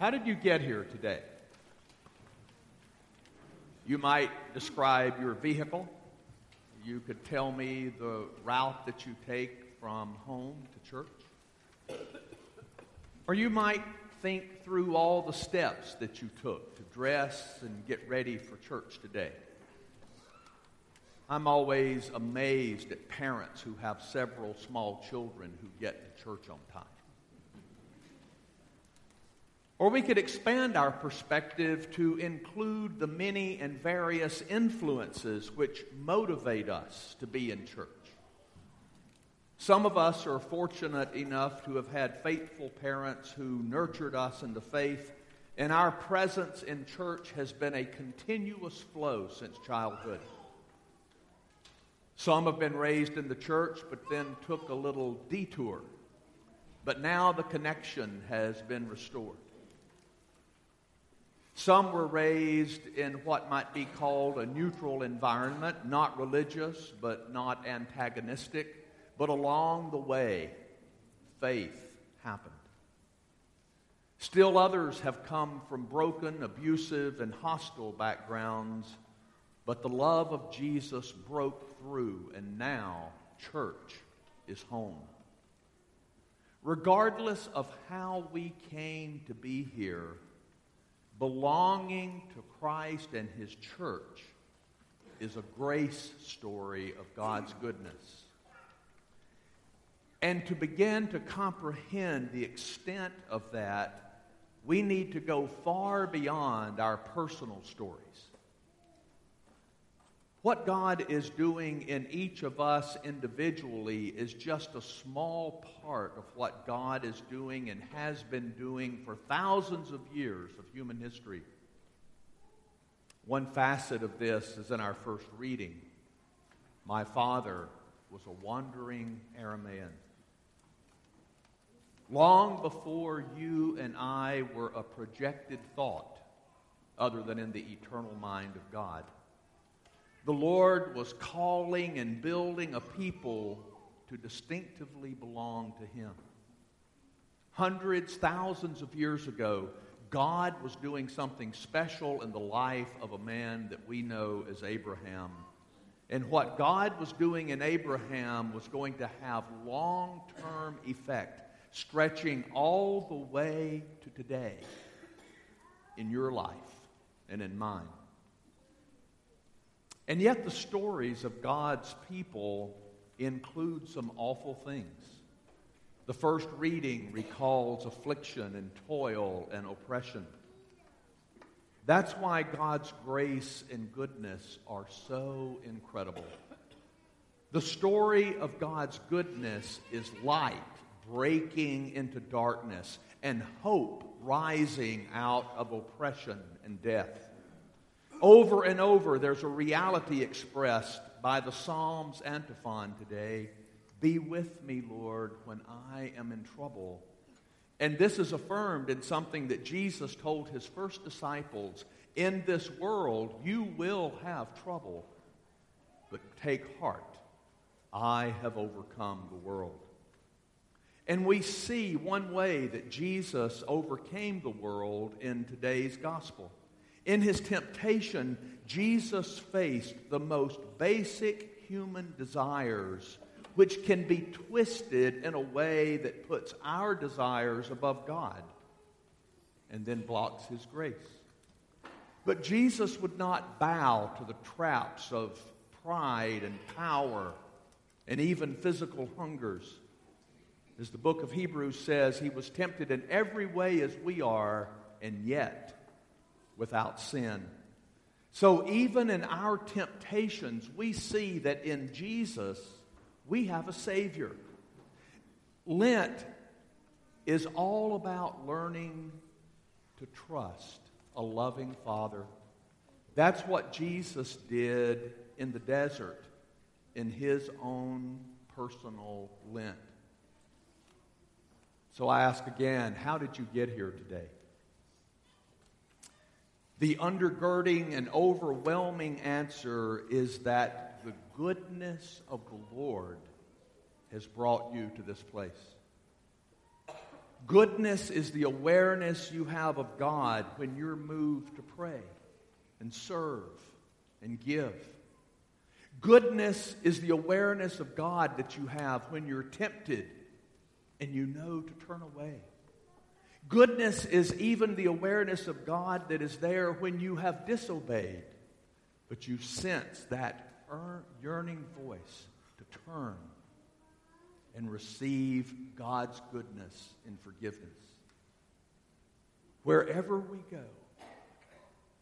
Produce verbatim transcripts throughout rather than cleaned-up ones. How did you get here today? You might describe your vehicle. You could tell me the route that you take from home to church. Or you might think through all the steps that you took to dress and get ready for church today. I'm always amazed at parents who have several small children who get to church on time. Or we could expand our perspective to include the many and various influences which motivate us to be in church. Some of us are fortunate enough to have had faithful parents who nurtured us into faith, and our presence in church has been a continuous flow since childhood. Some have been raised in the church, but then took a little detour. But now the connection has been restored. Some were raised in what might be called a neutral environment, not religious, but not antagonistic. But along the way, faith happened. Still others have come from broken, abusive, and hostile backgrounds, but the love of Jesus broke through, and now church is home. Regardless of how we came to be here, belonging to Christ and His church is a grace story of God's goodness. And to begin to comprehend the extent of that, we need to go far beyond our personal stories. What God is doing in each of us individually is just a small part of what God is doing and has been doing for thousands of years of human history. One facet of this is in our first reading. My father was a wandering Aramean. Long before you and I were a projected thought other than in the eternal mind of God, the Lord was calling and building a people to distinctively belong to Him. Hundreds, thousands of years ago, God was doing something special in the life of a man that we know as Abraham. And what God was doing in Abraham was going to have long-term effect, stretching all the way to today in your life and in mine. And yet the stories of God's people include some awful things. The first reading recalls affliction and toil and oppression. That's why God's grace and goodness are so incredible. The story of God's goodness is light breaking into darkness and hope rising out of oppression and death. Over and over, there's a reality expressed by the Psalms antiphon today. Be with me, Lord, when I am in trouble. And this is affirmed in something that Jesus told His first disciples. In this world, you will have trouble, but take heart. I have overcome the world. And we see one way that Jesus overcame the world in today's gospel. In His temptation, Jesus faced the most basic human desires, which can be twisted in a way that puts our desires above God and then blocks His grace. But Jesus would not bow to the traps of pride and power and even physical hungers. As the book of Hebrews says, He was tempted in every way as we are, and yet without sin. So even in our temptations, we see that in Jesus, we have a Savior. Lent is all about learning to trust a loving Father. That's what Jesus did in the desert in His own personal Lent. So I ask again, how did you get here today? The undergirding and overwhelming answer is that the goodness of the Lord has brought you to this place. Goodness is the awareness you have of God when you're moved to pray and serve and give. Goodness is the awareness of God that you have when you're tempted and you know to turn away. Goodness is even the awareness of God that is there when you have disobeyed, but you sense that yearning voice to turn and receive God's goodness and forgiveness. Wherever we go,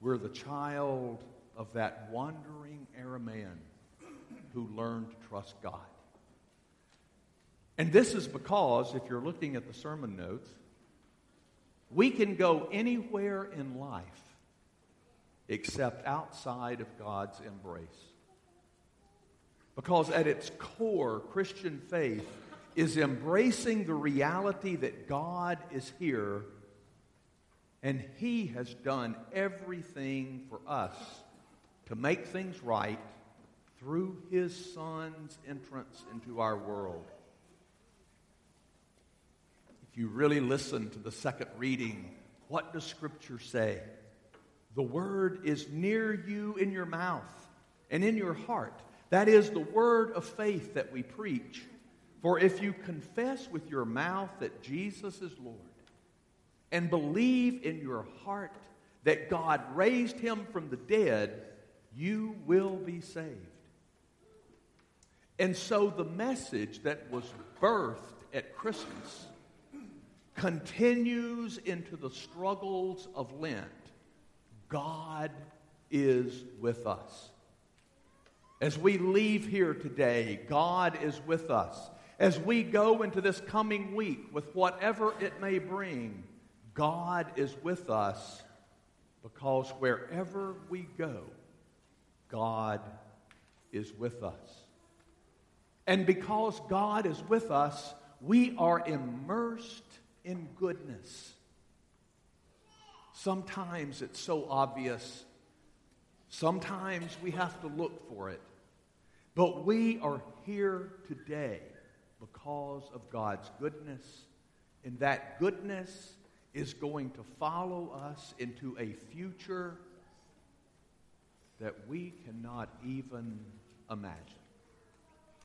we're the child of that wandering Aramean who learned to trust God. And this is because, if you're looking at the sermon notes, we can go anywhere in life except outside of God's embrace. Because at its core, Christian faith is embracing the reality that God is here and He has done everything for us to make things right through His Son's entrance into our world. If you really listen to the second reading, what does Scripture say? The Word is near you in your mouth and in your heart. That is the word of faith that we preach. For if you confess with your mouth that Jesus is Lord and believe in your heart that God raised Him from the dead, you will be saved. And so the message that was birthed at Christmas continues into the struggles of Lent. God is with us. As we leave here today, God is with us. As we go into this coming week with whatever it may bring, God is with us, because wherever we go, God is with us. And because God is with us, we are immersed in goodness. Sometimes it's so obvious. Sometimes we have to look for it. But we are here today because of God's goodness, and that goodness is going to follow us into a future that we cannot even imagine.